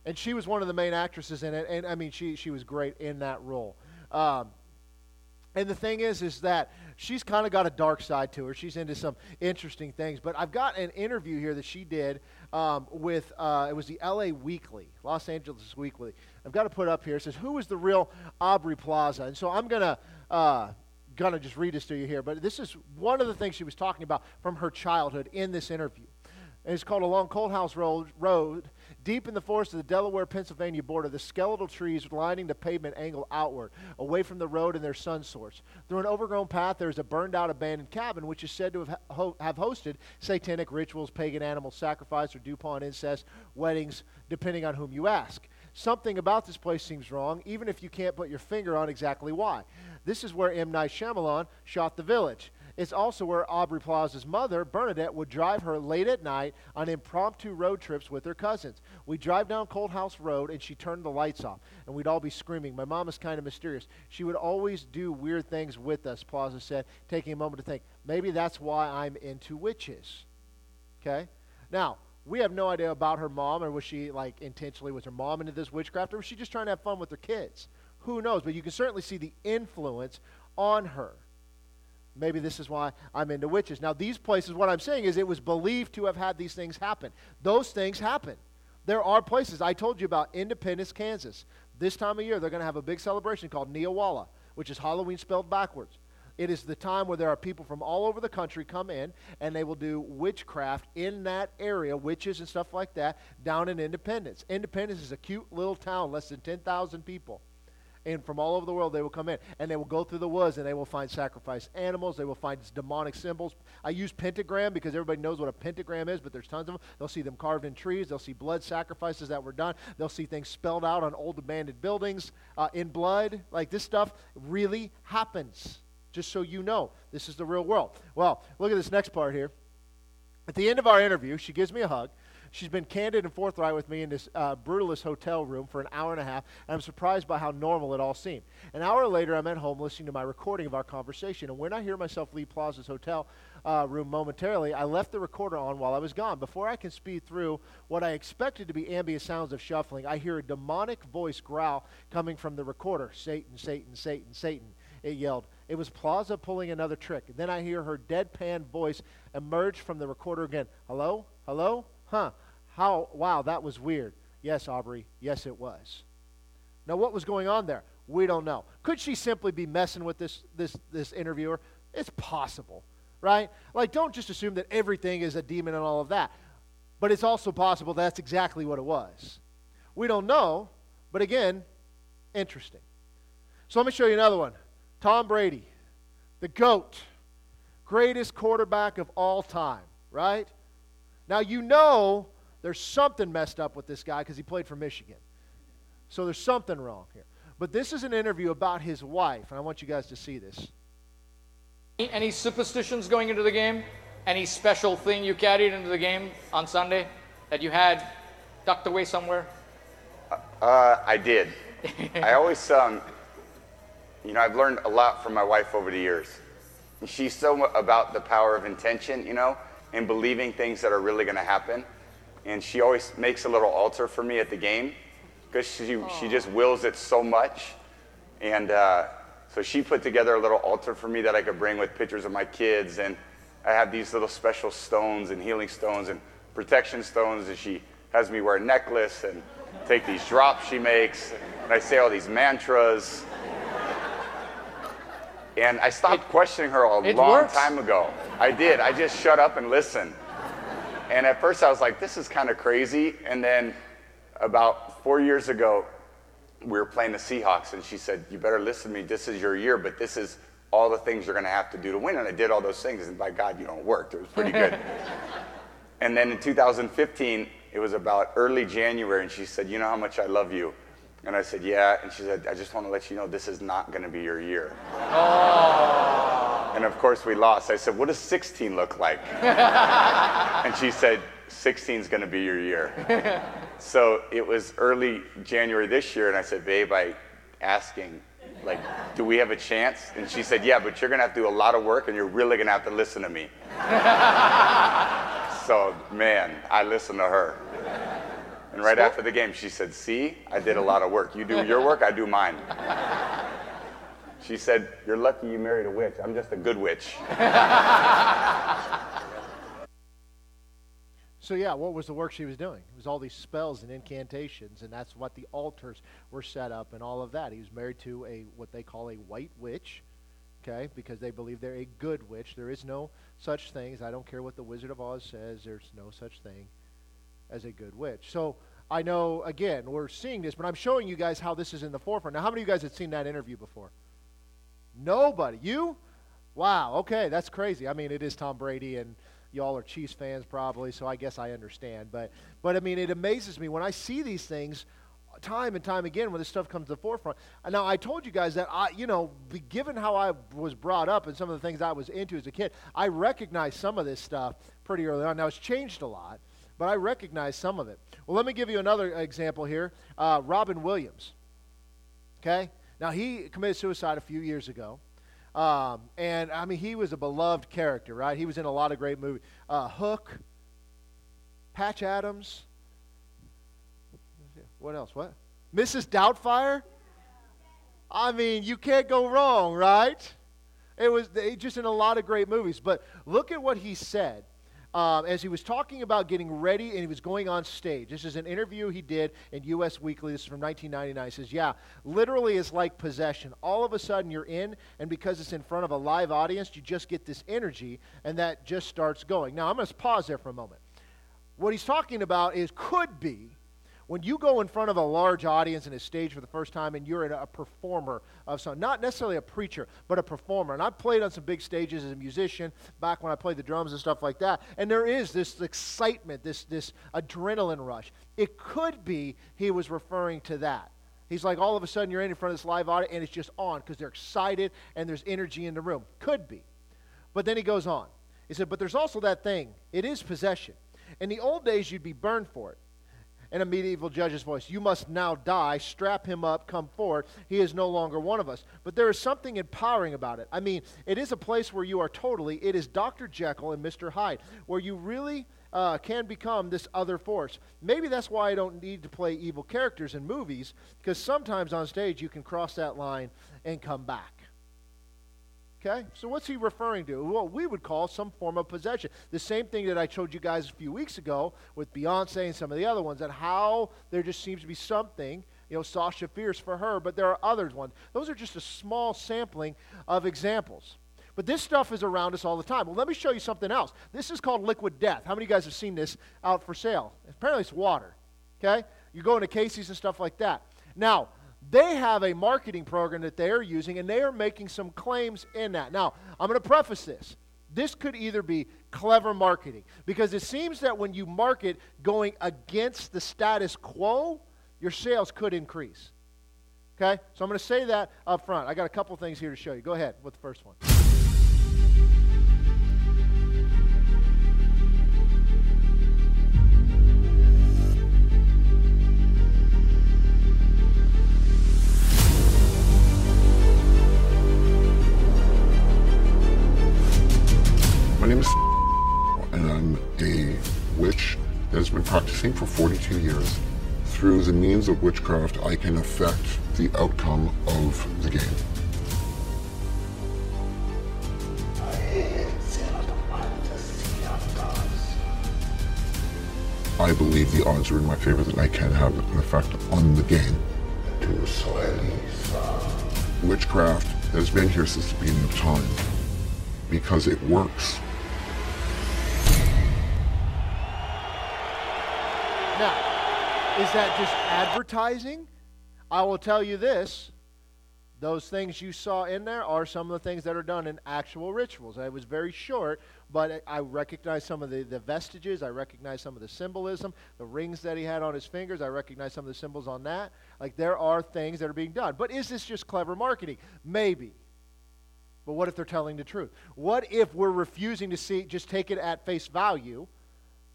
And she was one of the main actresses in it, and, I mean, she, she was great in that role. Um And the thing is, is that she's kind of got a dark side to her. She's into some interesting things. But I've got an interview here that she did um, with, uh, it was the L A Weekly, Los Angeles Weekly. I've got to put up here. It says, who is the real Aubrey Plaza? And so I'm going to uh, gonna just read this to you here. But this is one of the things she was talking about from her childhood in this interview. And it's called Along Cold House Road, Road, deep in the forest of the Delaware-Pennsylvania border, the skeletal trees lining the pavement angle outward, away from the road and their sun source. Through an overgrown path, there is a burned-out abandoned cabin, which is said to have, ho- have hosted satanic rituals, pagan animal sacrifice, or dew pond incest, weddings, depending on whom you ask. Something about this place seems wrong, even if you can't put your finger on exactly why. This is where M. Night Shyamalan shot The Village. It's also where Aubrey Plaza's mother, Bernadette, would drive her late at night on impromptu road trips with her cousins. We'd drive down Cold House Road, and she turned the lights off, and we'd all be screaming. My mom is kind of mysterious. She would always do weird things with us, Plaza said, taking a moment to think. Maybe that's why I'm into witches. Okay? Now, we have no idea about her mom, or was she, like, intentionally, was her mom into this witchcraft, or was she just trying to have fun with her kids? Who knows? But you can certainly see the influence on her. Maybe this is why I'm into witches. Now, these places, what I'm saying is it was believed to have had these things happen. Those things happen. There are places. I told you about Independence, Kansas. This time of year, they're going to have a big celebration called Neowalla, which is Halloween spelled backwards. It is the time where there are people from all over the country come in, and they will do witchcraft in that area, witches and stuff like that, down in Independence. Independence is a cute little town, less than ten thousand people. And from all over the world, they will come in, and they will go through the woods, and they will find sacrificed animals. They will find demonic symbols. I use pentagram because everybody knows what a pentagram is, but there's tons of them. They'll see them carved in trees. They'll see blood sacrifices that were done. They'll see things spelled out on old abandoned buildings uh, in blood. Like, this stuff really happens, just so you know. This is the real world. Well, look at this next part here. At the end of our interview, she gives me a hug. She's been candid and forthright with me in this uh, brutalist hotel room for an hour and a half, and I'm surprised by how normal it all seemed. An hour later, I'm at home listening to my recording of our conversation, and when I hear myself leave Plaza's hotel uh, room momentarily, I left the recorder on while I was gone. Before I can speed through what I expected to be ambient sounds of shuffling, I hear a demonic voice growl coming from the recorder. Satan, Satan, Satan, Satan, it yelled. It was Plaza pulling another trick. Then I hear her deadpan voice emerge from the recorder again. Hello? Hello? Huh? How, wow, that was weird. Yes, Aubrey, yes it was. Now what was going on there? We don't know. Could she simply be messing with this this this interviewer? It's possible, right? Like, don't just assume that everything is a demon and all of that. But it's also possible that's exactly what it was. We don't know, but again, interesting. So let me show you another one. Tom Brady, the GOAT, greatest quarterback of all time, right? Now you know there's something messed up with this guy because he played for Michigan. So there's something wrong here. But this is an interview about his wife, and I want you guys to see this. Any superstitions going into the game? Any special thing you carried into the game on Sunday that you had tucked away somewhere? Uh, I did. I always, um, you know, I've learned a lot from my wife over the years. She's so about the power of intention, you know, and believing things that are really going to happen. And she always makes a little altar for me at the game because she oh. she just wills it so much. And uh, so she put together a little altar for me that I could bring with pictures of my kids. And I have these little special stones and healing stones and protection stones. And she has me wear a necklace and take these drops she makes. And I say all these mantras. And I stopped it, questioning her a long works. time ago. I did. I just shut up and listened. And at first I was like, this is kind of crazy. And then about four years ago, we were playing the Seahawks, and she said, you better listen to me. This is your year, but this is all the things you're going to have to do to win. And I did all those things, and by God, you don't work. It was pretty good. And then in two thousand fifteen, it was about early January, and she said, you know how much I love you? And I said, yeah. And she said, I just want to let you know this is not going to be your year. Oh. And of course, we lost. I said, what does sixteen look like? And she said, sixteen is going to be your year. So it was early January this year. And I said, babe, I asking, like, do we have a chance? And she said, yeah, but you're going to have to do a lot of work, and you're really going to have to listen to me. So, man, I listened to her. And right after the game, she said, see, I did a lot of work. You do your work, I do mine. She said, you're lucky you married a witch. I'm just a good witch. So yeah, what was the work she was doing? It was all these spells and incantations, and that's what the altars were set up and all of that. He was married to a what they call a white witch, okay, because they believe they're a good witch. There is no such thing as, I don't care what the Wizard of Oz says, there's no such thing as a good witch. So I know, again, we're seeing this, but I'm showing you guys how this is in the forefront. Now, how many of you guys had seen that interview before? Nobody. You? Wow, okay, that's crazy. I mean, it is Tom Brady, and y'all are Chiefs fans probably, so I guess I understand. But, but I mean, it amazes me when I see these things time and time again when this stuff comes to the forefront. Now, I told you guys that, I, you know, given how I was brought up and some of the things I was into as a kid, I recognized some of this stuff pretty early on. Now, it's changed a lot, but I recognize some of it. Well, let me give you another example here. Uh, Robin Williams, okay? Now, he committed suicide a few years ago. Um, and, I mean, he was a beloved character, right? He was in a lot of great movies. Uh, Hook, Patch Adams. What else? What? Missus Doubtfire? I mean, you can't go wrong, right? It was just in a lot of great movies. But look at what he said um, as he was talking about getting ready and he was going on stage. This is an interview he did in U S Weekly. This is from nineteen ninety-nine. He says, yeah, literally it's like possession. All of a sudden you're in, and because it's in front of a live audience, you just get this energy, and that just starts going. Now, I'm going to pause there for a moment. What he's talking about is could be when you go in front of a large audience and a stage for the first time and you're a performer of some, not necessarily a preacher, but a performer. And I played on some big stages as a musician back when I played the drums and stuff like that. And there is this excitement, this, this adrenaline rush. It could be he was referring to that. He's like, all of a sudden you're in front of this live audience and it's just on because they're excited and there's energy in the room. Could be. But then he goes on. He said, but there's also that thing. It is possession. In the old days, you'd be burned for it. In a medieval judge's voice, you must now die, strap him up, come forward. He is no longer one of us. But there is something empowering about it. I mean, it is a place where you are totally, it is Doctor Jekyll and Mister Hyde, where you really uh, can become this other force. Maybe that's why I don't need to play evil characters in movies, because sometimes on stage you can cross that line and come back. Okay, so what's he referring to? What we would call some form of possession. The same thing that I showed you guys a few weeks ago with Beyonce and some of the other ones, and how there just seems to be something, you know, Sasha Fierce for her, but there are other ones. Those are just a small sampling of examples. But this stuff is around us all the time. Well, let me show you something else. This is called Liquid Death. How many of you guys have seen this out for sale? Apparently it's water, okay? You go into Casey's and stuff like that. Now, they have a marketing program that they are using, and they are making some claims in that. Now, I'm going to preface this. This could either be clever marketing, because it seems that when you market going against the status quo, your sales could increase. Okay? So I'm going to say that up front. I got a couple things here to show you. Go ahead with the first one. My name is and I'm a witch that has been practicing for forty-two years. Through the means of witchcraft, I can affect the outcome of the game. I believe the odds are in my favor that I can have an effect on the game. Witchcraft has been here since the beginning of time because it works. Now, is that just advertising? I will tell you this. Those things you saw in there are some of the things that are done in actual rituals. I was very short, but I recognize some of the, the vestiges. I recognize some of the symbolism, the rings that he had on his fingers. I recognize some of the symbols on that. Like, there are things that are being done. But is this just clever marketing? Maybe. But what if they're telling the truth? What if we're refusing to see, just take it at face value,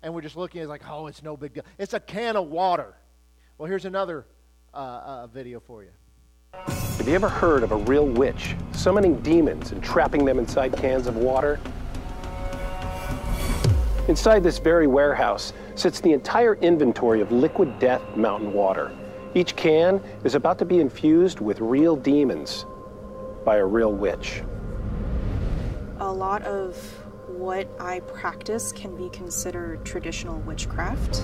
and we're just looking at it like, oh, it's no big deal. It's a can of water. Well, here's another uh, uh, video for you. Have you ever heard of a real witch summoning demons and trapping them inside cans of water? Inside this very warehouse sits the entire inventory of Liquid Death Mountain Water. Each can is about to be infused with real demons by a real witch. A lot of what I practice can be considered traditional witchcraft.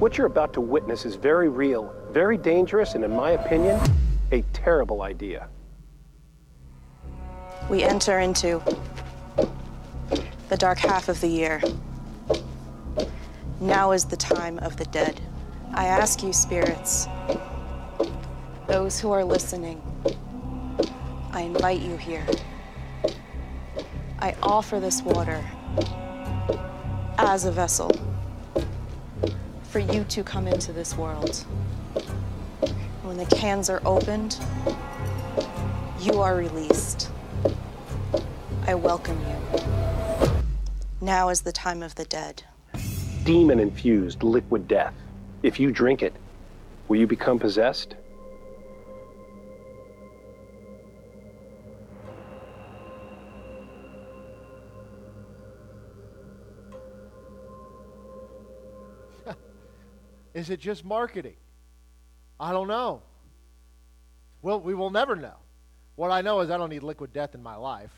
What you're about to witness is very real, very dangerous, and in my opinion, a terrible idea. We enter into the dark half of the year. Now is the time of the dead. I ask you, spirits, those who are listening, I invite you here. I offer this water as a vessel for you to come into this world. When the cans are opened, you are released. I welcome you. Now is the time of the dead. Demon-infused liquid death. If you drink it, will you become possessed? Is it just marketing? I don't know. Well, we will never know. What I know is I don't need liquid death in my life.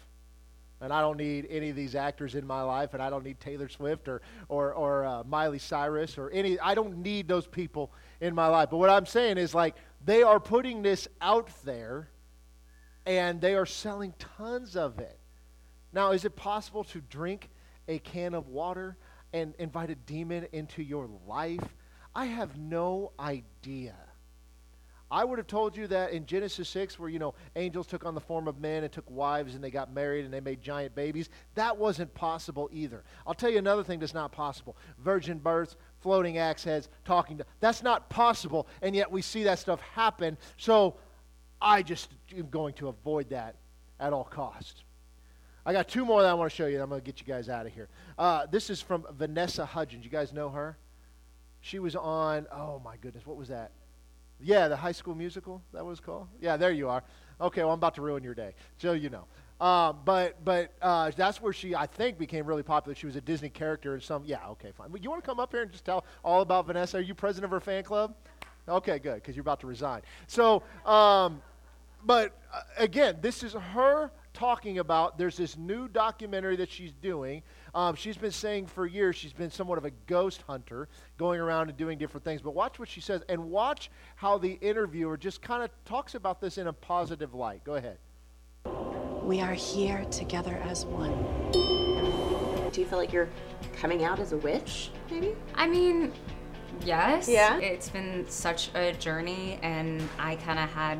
And I don't need any of these actors in my life, and I don't need Taylor Swift or or, or uh, Miley Cyrus or any. I don't need those people in my life. But what I'm saying is, like, they are putting this out there, and they are selling tons of it. Now, is it possible to drink a can of water and invite a demon into your life? I have no idea. I would have told you that in Genesis six, where, you know, angels took on the form of men and took wives and they got married and they made giant babies, that wasn't possible either. I'll tell you another thing that's not possible. Virgin births, floating axe heads, talking to... That's not possible, and yet we see that stuff happen, so I just am going to avoid that at all costs. I got two more that I want to show you, and I'm going to get you guys out of here. Uh, this is from Vanessa Hudgens. You guys know her? She was on... Oh, my goodness. What was that? Yeah, the High School Musical, that was called? Yeah, there you are. Okay, well, I'm about to ruin your day, so you know. Uh, but but uh, that's where she, I think, became really popular. She was a Disney character in some, yeah, okay, fine. But you want to come up here and just tell all about Vanessa? Are you president of her fan club? Okay, good, because you're about to resign. So, um, but uh, again, this is her talking about, there's this new documentary that she's doing. Um, she's been saying for years she's been somewhat of a ghost hunter, going around and doing different things. But watch what she says, and watch how the interviewer just kind of talks about this in a positive light. Go ahead. We are here together as one. Do you feel like you're coming out as a witch, maybe? I mean, yes. Yeah. It's been such a journey, and I kind of had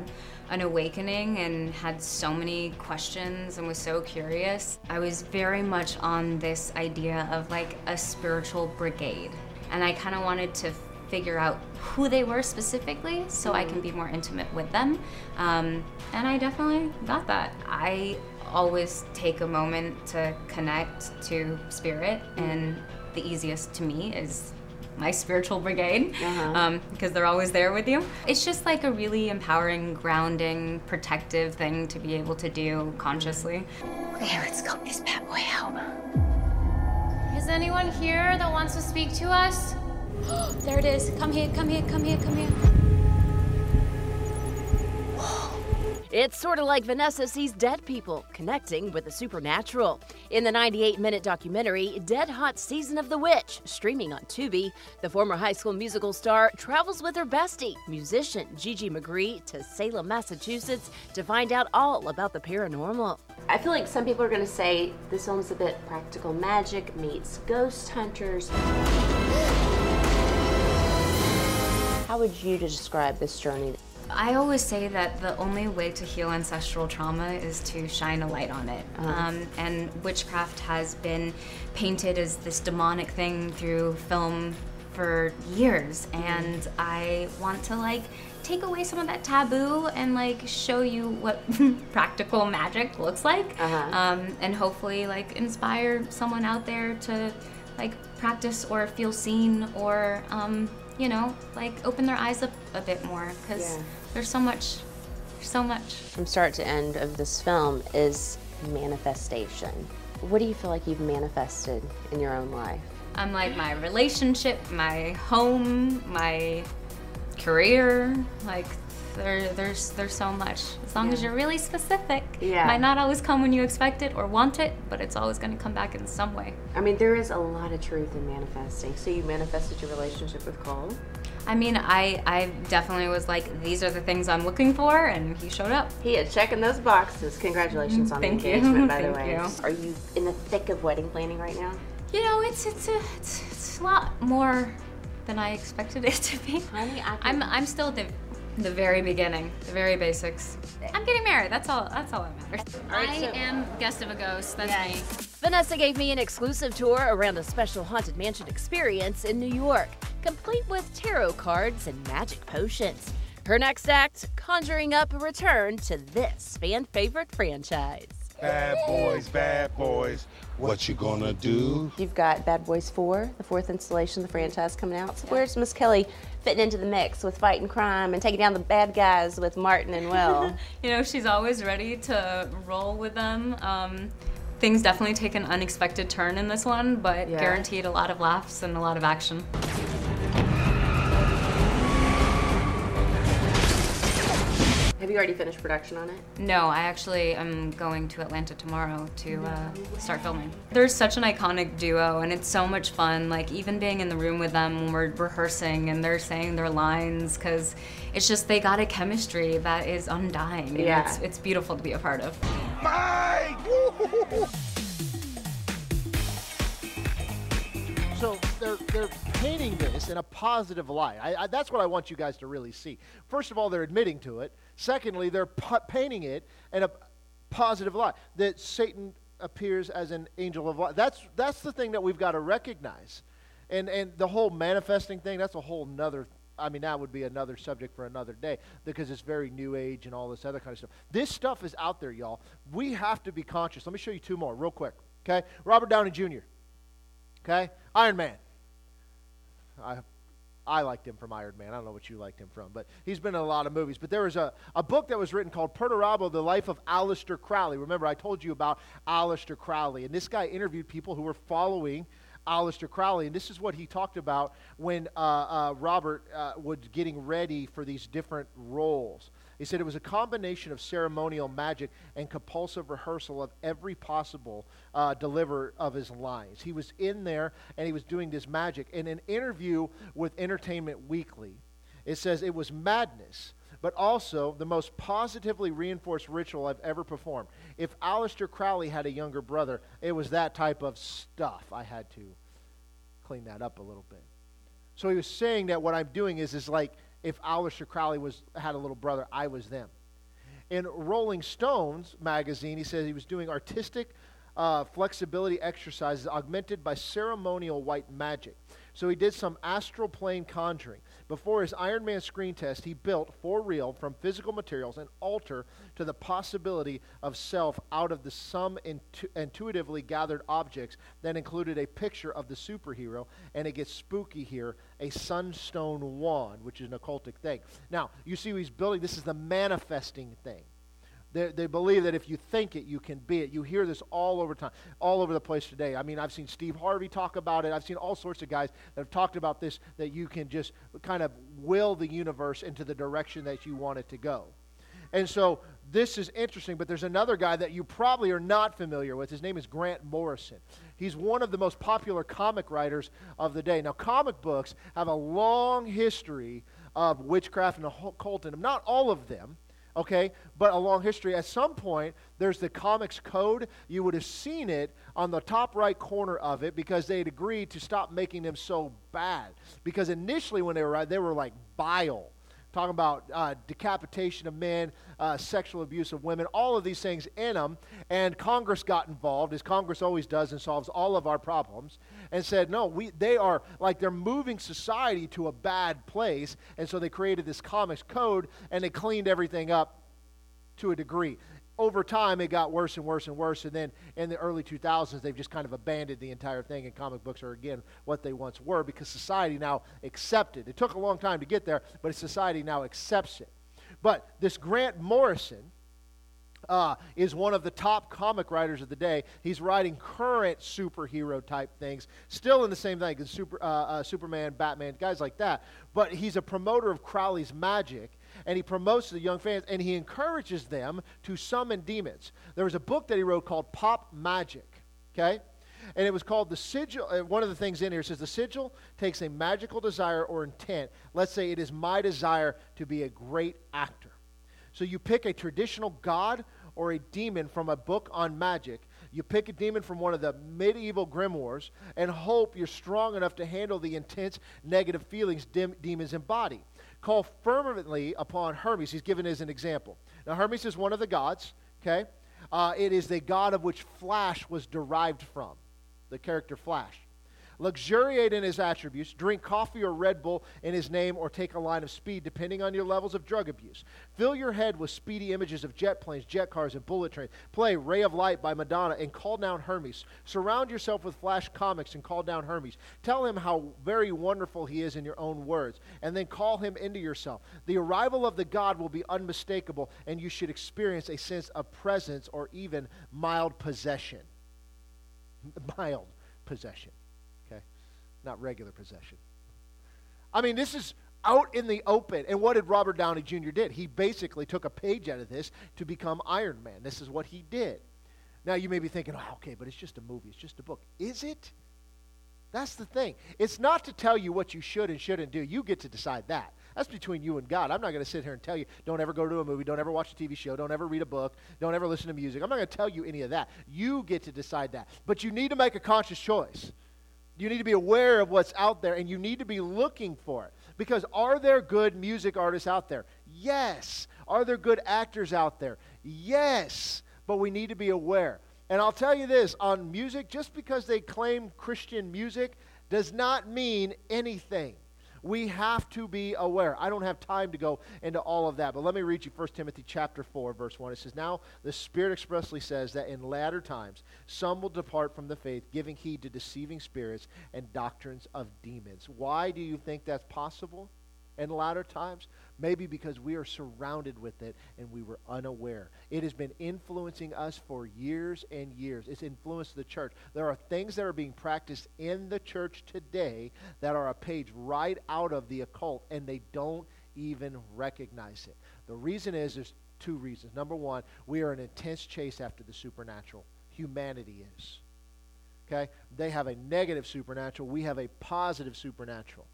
an awakening and had so many questions and was so curious. I was very much on this idea of like a spiritual brigade, and I kind of wanted to figure out who they were specifically so mm. I can be more intimate with them, um, and I definitely got that. I always take a moment to connect to spirit, mm. and the easiest to me is my spiritual brigade, uh-huh. um, because they're always there with you. It's just like a really empowering, grounding, protective thing to be able to do consciously. Okay, let's go this bad boy out. Is anyone here that wants to speak to us? There it is. Come here, come here, come here, come here. It's sort of like Vanessa sees dead people, connecting with the supernatural. In the ninety-eight minute documentary, Dead Hot Season of the Witch, streaming on Tubi, the former High School Musical star travels with her bestie, musician Gigi McGree, to Salem, Massachusetts, to find out all about the paranormal. I feel like some people are going to say this film's a bit practical magic meets ghost hunters. How would you describe this journey? I always say that the only way to heal ancestral trauma is to shine a light on it. Mm-hmm. Um, and witchcraft has been painted as this demonic thing through film for years. Mm-hmm. And I want to like take away some of that taboo and like show you what practical magic looks like. Uh-huh. Um, and hopefully like inspire someone out there to like practice or feel seen or, um, you know, like open their eyes up a bit more, because yeah. there's so much, so much. From start to end of this film is manifestation. What do you feel like you've manifested in your own life? I'm like my relationship, my home, my career, like there, there's, there's so much. As long yeah. as you're really specific, yeah. it might not always come when you expect it or want it, but it's always going to come back in some way. I mean, there is a lot of truth in manifesting. So you manifested your relationship with Cole? I mean, I, I definitely was like, these are the things I'm looking for, and he showed up. He is checking those boxes. Congratulations on Thank the engagement, you. by Thank the way. You. Are you in the thick of wedding planning right now? You know, it's it's a, it's, it's a lot more than I expected it to be. Honey, I I'm I'm still the the very beginning, the very basics. I'm getting married. That's all. That's all that matters. Right, I so. am guest of a ghost. That's yes. me. Vanessa gave me an exclusive tour around a special haunted mansion experience in New York, complete with tarot cards and magic potions. Her next act, conjuring up a return to this fan favorite franchise. Bad Boys, Bad Boys, what you gonna do? You've got Bad Boys four, the fourth installation of the franchise, coming out. So where's Miss Kelly fitting into the mix with fighting crime and taking down the bad guys with Martin and Will? You know, she's always ready to roll with them. Um, Things definitely take an unexpected turn in this one, but yeah. guaranteed a lot of laughs and a lot of action. Have you already finished production on it? No, I actually am going to Atlanta tomorrow to uh, start filming. They're such an iconic duo, and it's so much fun. Like, even being in the room with them when we're rehearsing and they're saying their lines, because it's just, they got a chemistry that is undying. Yeah. And it's, it's beautiful to be a part of. Mike! So they're, they're painting this in a positive light. I, I, that's what I want you guys to really see. First of all, they're admitting to it. Secondly, they're p- painting it in a positive light. That Satan appears as an angel of light. That's that's the thing that we've got to recognize. And and the whole manifesting thing, that's a whole nother, I mean, that would be another subject for another day, because it's very new age and all this other kind of stuff. This stuff is out there, y'all. We have to be conscious. Let me show you two more real quick, okay? Robert Downey Junior, okay? Iron Man. I I liked him from Iron Man. I don't know what you liked him from, but he's been in a lot of movies. But there was a, a book that was written called Perturabo, The Life of Aleister Crowley. Remember, I told you about Aleister Crowley. And this guy interviewed people who were following Aleister Crowley. And this is what he talked about when uh, uh, Robert uh, was getting ready for these different roles. He said it was a combination of ceremonial magic and compulsive rehearsal of every possible uh, deliver of his lines. He was in there, and he was doing this magic. In an interview with Entertainment Weekly, it says it was madness, but also the most positively reinforced ritual I've ever performed. If Aleister Crowley had a younger brother, it was that type of stuff. I had to clean that up a little bit. So he was saying that what I'm doing is is like, if Aleister Crowley was, had a little brother, I was them. In Rolling Stones magazine, he says he was doing artistic uh, flexibility exercises augmented by ceremonial white magic. So he did some astral plane conjuring. Before his Iron Man screen test, he built, for real, from physical materials, an altar to the possibility of self out of the some intu- intuitively gathered objects that included a picture of the superhero, and it gets spooky here, a sunstone wand, which is an occultic thing. Now, you see he's building, this is the manifesting thing. They, they believe that if you think it, you can be it. You hear this all over time, all over the place today. I mean, I've seen Steve Harvey talk about it. I've seen all sorts of guys that have talked about this, that you can just kind of will the universe into the direction that you want it to go. And so this is interesting, but there's another guy that you probably are not familiar with. His name is Grant Morrison. He's one of the most popular comic writers of the day. Now, comic books have a long history of witchcraft and occult in them. Not all of them. Okay, but a long history. At some point, there's the comics code. You would have seen it on the top right corner of it, because they'd agreed to stop making them so bad. Because initially when they were out, they were like vile. Talking about uh, decapitation of men, uh, sexual abuse of women, all of these things in them. And Congress got involved, as Congress always does and solves all of our problems, and said, no, we they are, like, they're moving society to a bad place. And so they created this comics code, and they cleaned everything up to a degree. Over time, it got worse and worse and worse, and then in the early two thousands, they've just kind of abandoned the entire thing, and comic books are again what they once were, because society now accepts it. It took a long time to get there, but society now accepts it. But this Grant Morrison uh, is one of the top comic writers of the day. He's writing current superhero-type things, still in the same thing, super, uh, uh, Superman, Batman, guys like that, but he's a promoter of Crowley's magic. And he promotes the young fans, and he encourages them to summon demons. There was a book that he wrote called Pop Magic, okay? And it was called The Sigil. One of the things in here says, the sigil takes a magical desire or intent. Let's say it is my desire to be a great actor. So you pick a traditional god or a demon from a book on magic. You pick a demon from one of the medieval grimoires and hope you're strong enough to handle the intense negative feelings dem- demons embody. Call fervently upon Hermes. He's given as an example. Now, Hermes is one of the gods, okay? Uh, it is the god of which Flash was derived from, the character Flash. Luxuriate in his attributes. Drink coffee or Red Bull in his name, or take a line of speed, depending on your levels of drug abuse. Fill your head with speedy images of jet planes, jet cars, and bullet trains. Play Ray of Light by Madonna and call down Hermes. Surround yourself with Flash comics and call down Hermes. Tell him how very wonderful he is in your own words, and then call him into yourself. The arrival of the god will be unmistakable, and you should experience a sense of presence or even mild possession. Mild possession. Not regular possession. I mean, this is out in the open. And what did Robert Downey Junior did? He basically took a page out of this to become Iron Man. This is what he did. Now you may be thinking, oh, okay, but it's just a movie. It's just a book. Is it? That's the thing. It's not to tell you what you should and shouldn't do. You get to decide that. That's between you and God. I'm not going to sit here and tell you, don't ever go to a movie, don't ever watch a T V show, don't ever read a book, don't ever listen to music. I'm not going to tell you any of that. You get to decide that. But you need to make a conscious choice. You need to be aware of what's out there, and you need to be looking for it. Because are there good music artists out there? Yes. Are there good actors out there? Yes. But we need to be aware. And I'll tell you this, on music, just because they claim Christian music does not mean anything. We have to be aware. I don't have time to go into all of that, but let me read you First Timothy chapter four, verse one. It says, now the Spirit expressly says that in latter times some will depart from the faith, giving heed to deceiving spirits and doctrines of demons. Why do you think that's possible in latter times? Maybe because we are surrounded with it and we were unaware. It has been influencing us for years and years. It's influenced the church. There are things that are being practiced in the church today that are a page right out of the occult, and they don't even recognize it. The reason is, there's two reasons. Number one, we are in an intense chase after the supernatural. Humanity is. Okay? They have a negative supernatural. We have a positive supernatural.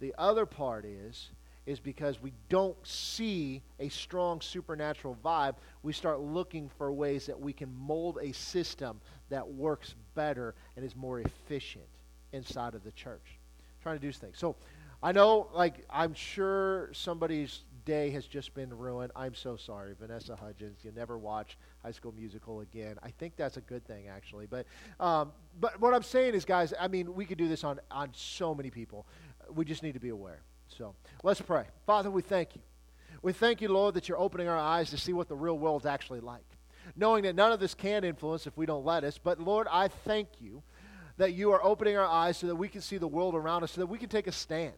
The other part is... is because we don't see a strong supernatural vibe, we start looking for ways that we can mold a system that works better and is more efficient inside of the church. Trying to do things. So I know, like, I'm sure somebody's day has just been ruined. I'm so sorry, Vanessa Hudgens. You'll never watch High School Musical again. I think that's a good thing, actually. But um, but what I'm saying is, guys, I mean, we could do this on, on so many people. We just need to be aware. So let's pray. Father, we thank you. We thank you, Lord, that you're opening our eyes to see what the real world's actually like, knowing that none of this can influence if we don't let us. But, Lord, I thank you that you are opening our eyes so that we can see the world around us, so that we can take a stand,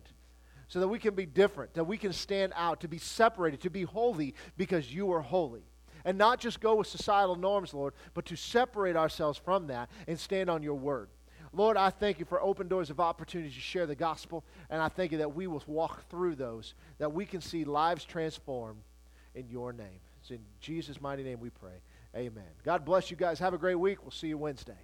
so that we can be different, that we can stand out, to be separated, to be holy because you are holy. And not just go with societal norms, Lord, but to separate ourselves from that and stand on your word. Lord, I thank you for open doors of opportunity to share the gospel, and I thank you that we will walk through those, that we can see lives transformed in your name. It's in Jesus' mighty name we pray. Amen. God bless you guys. Have a great week. We'll see you Wednesday.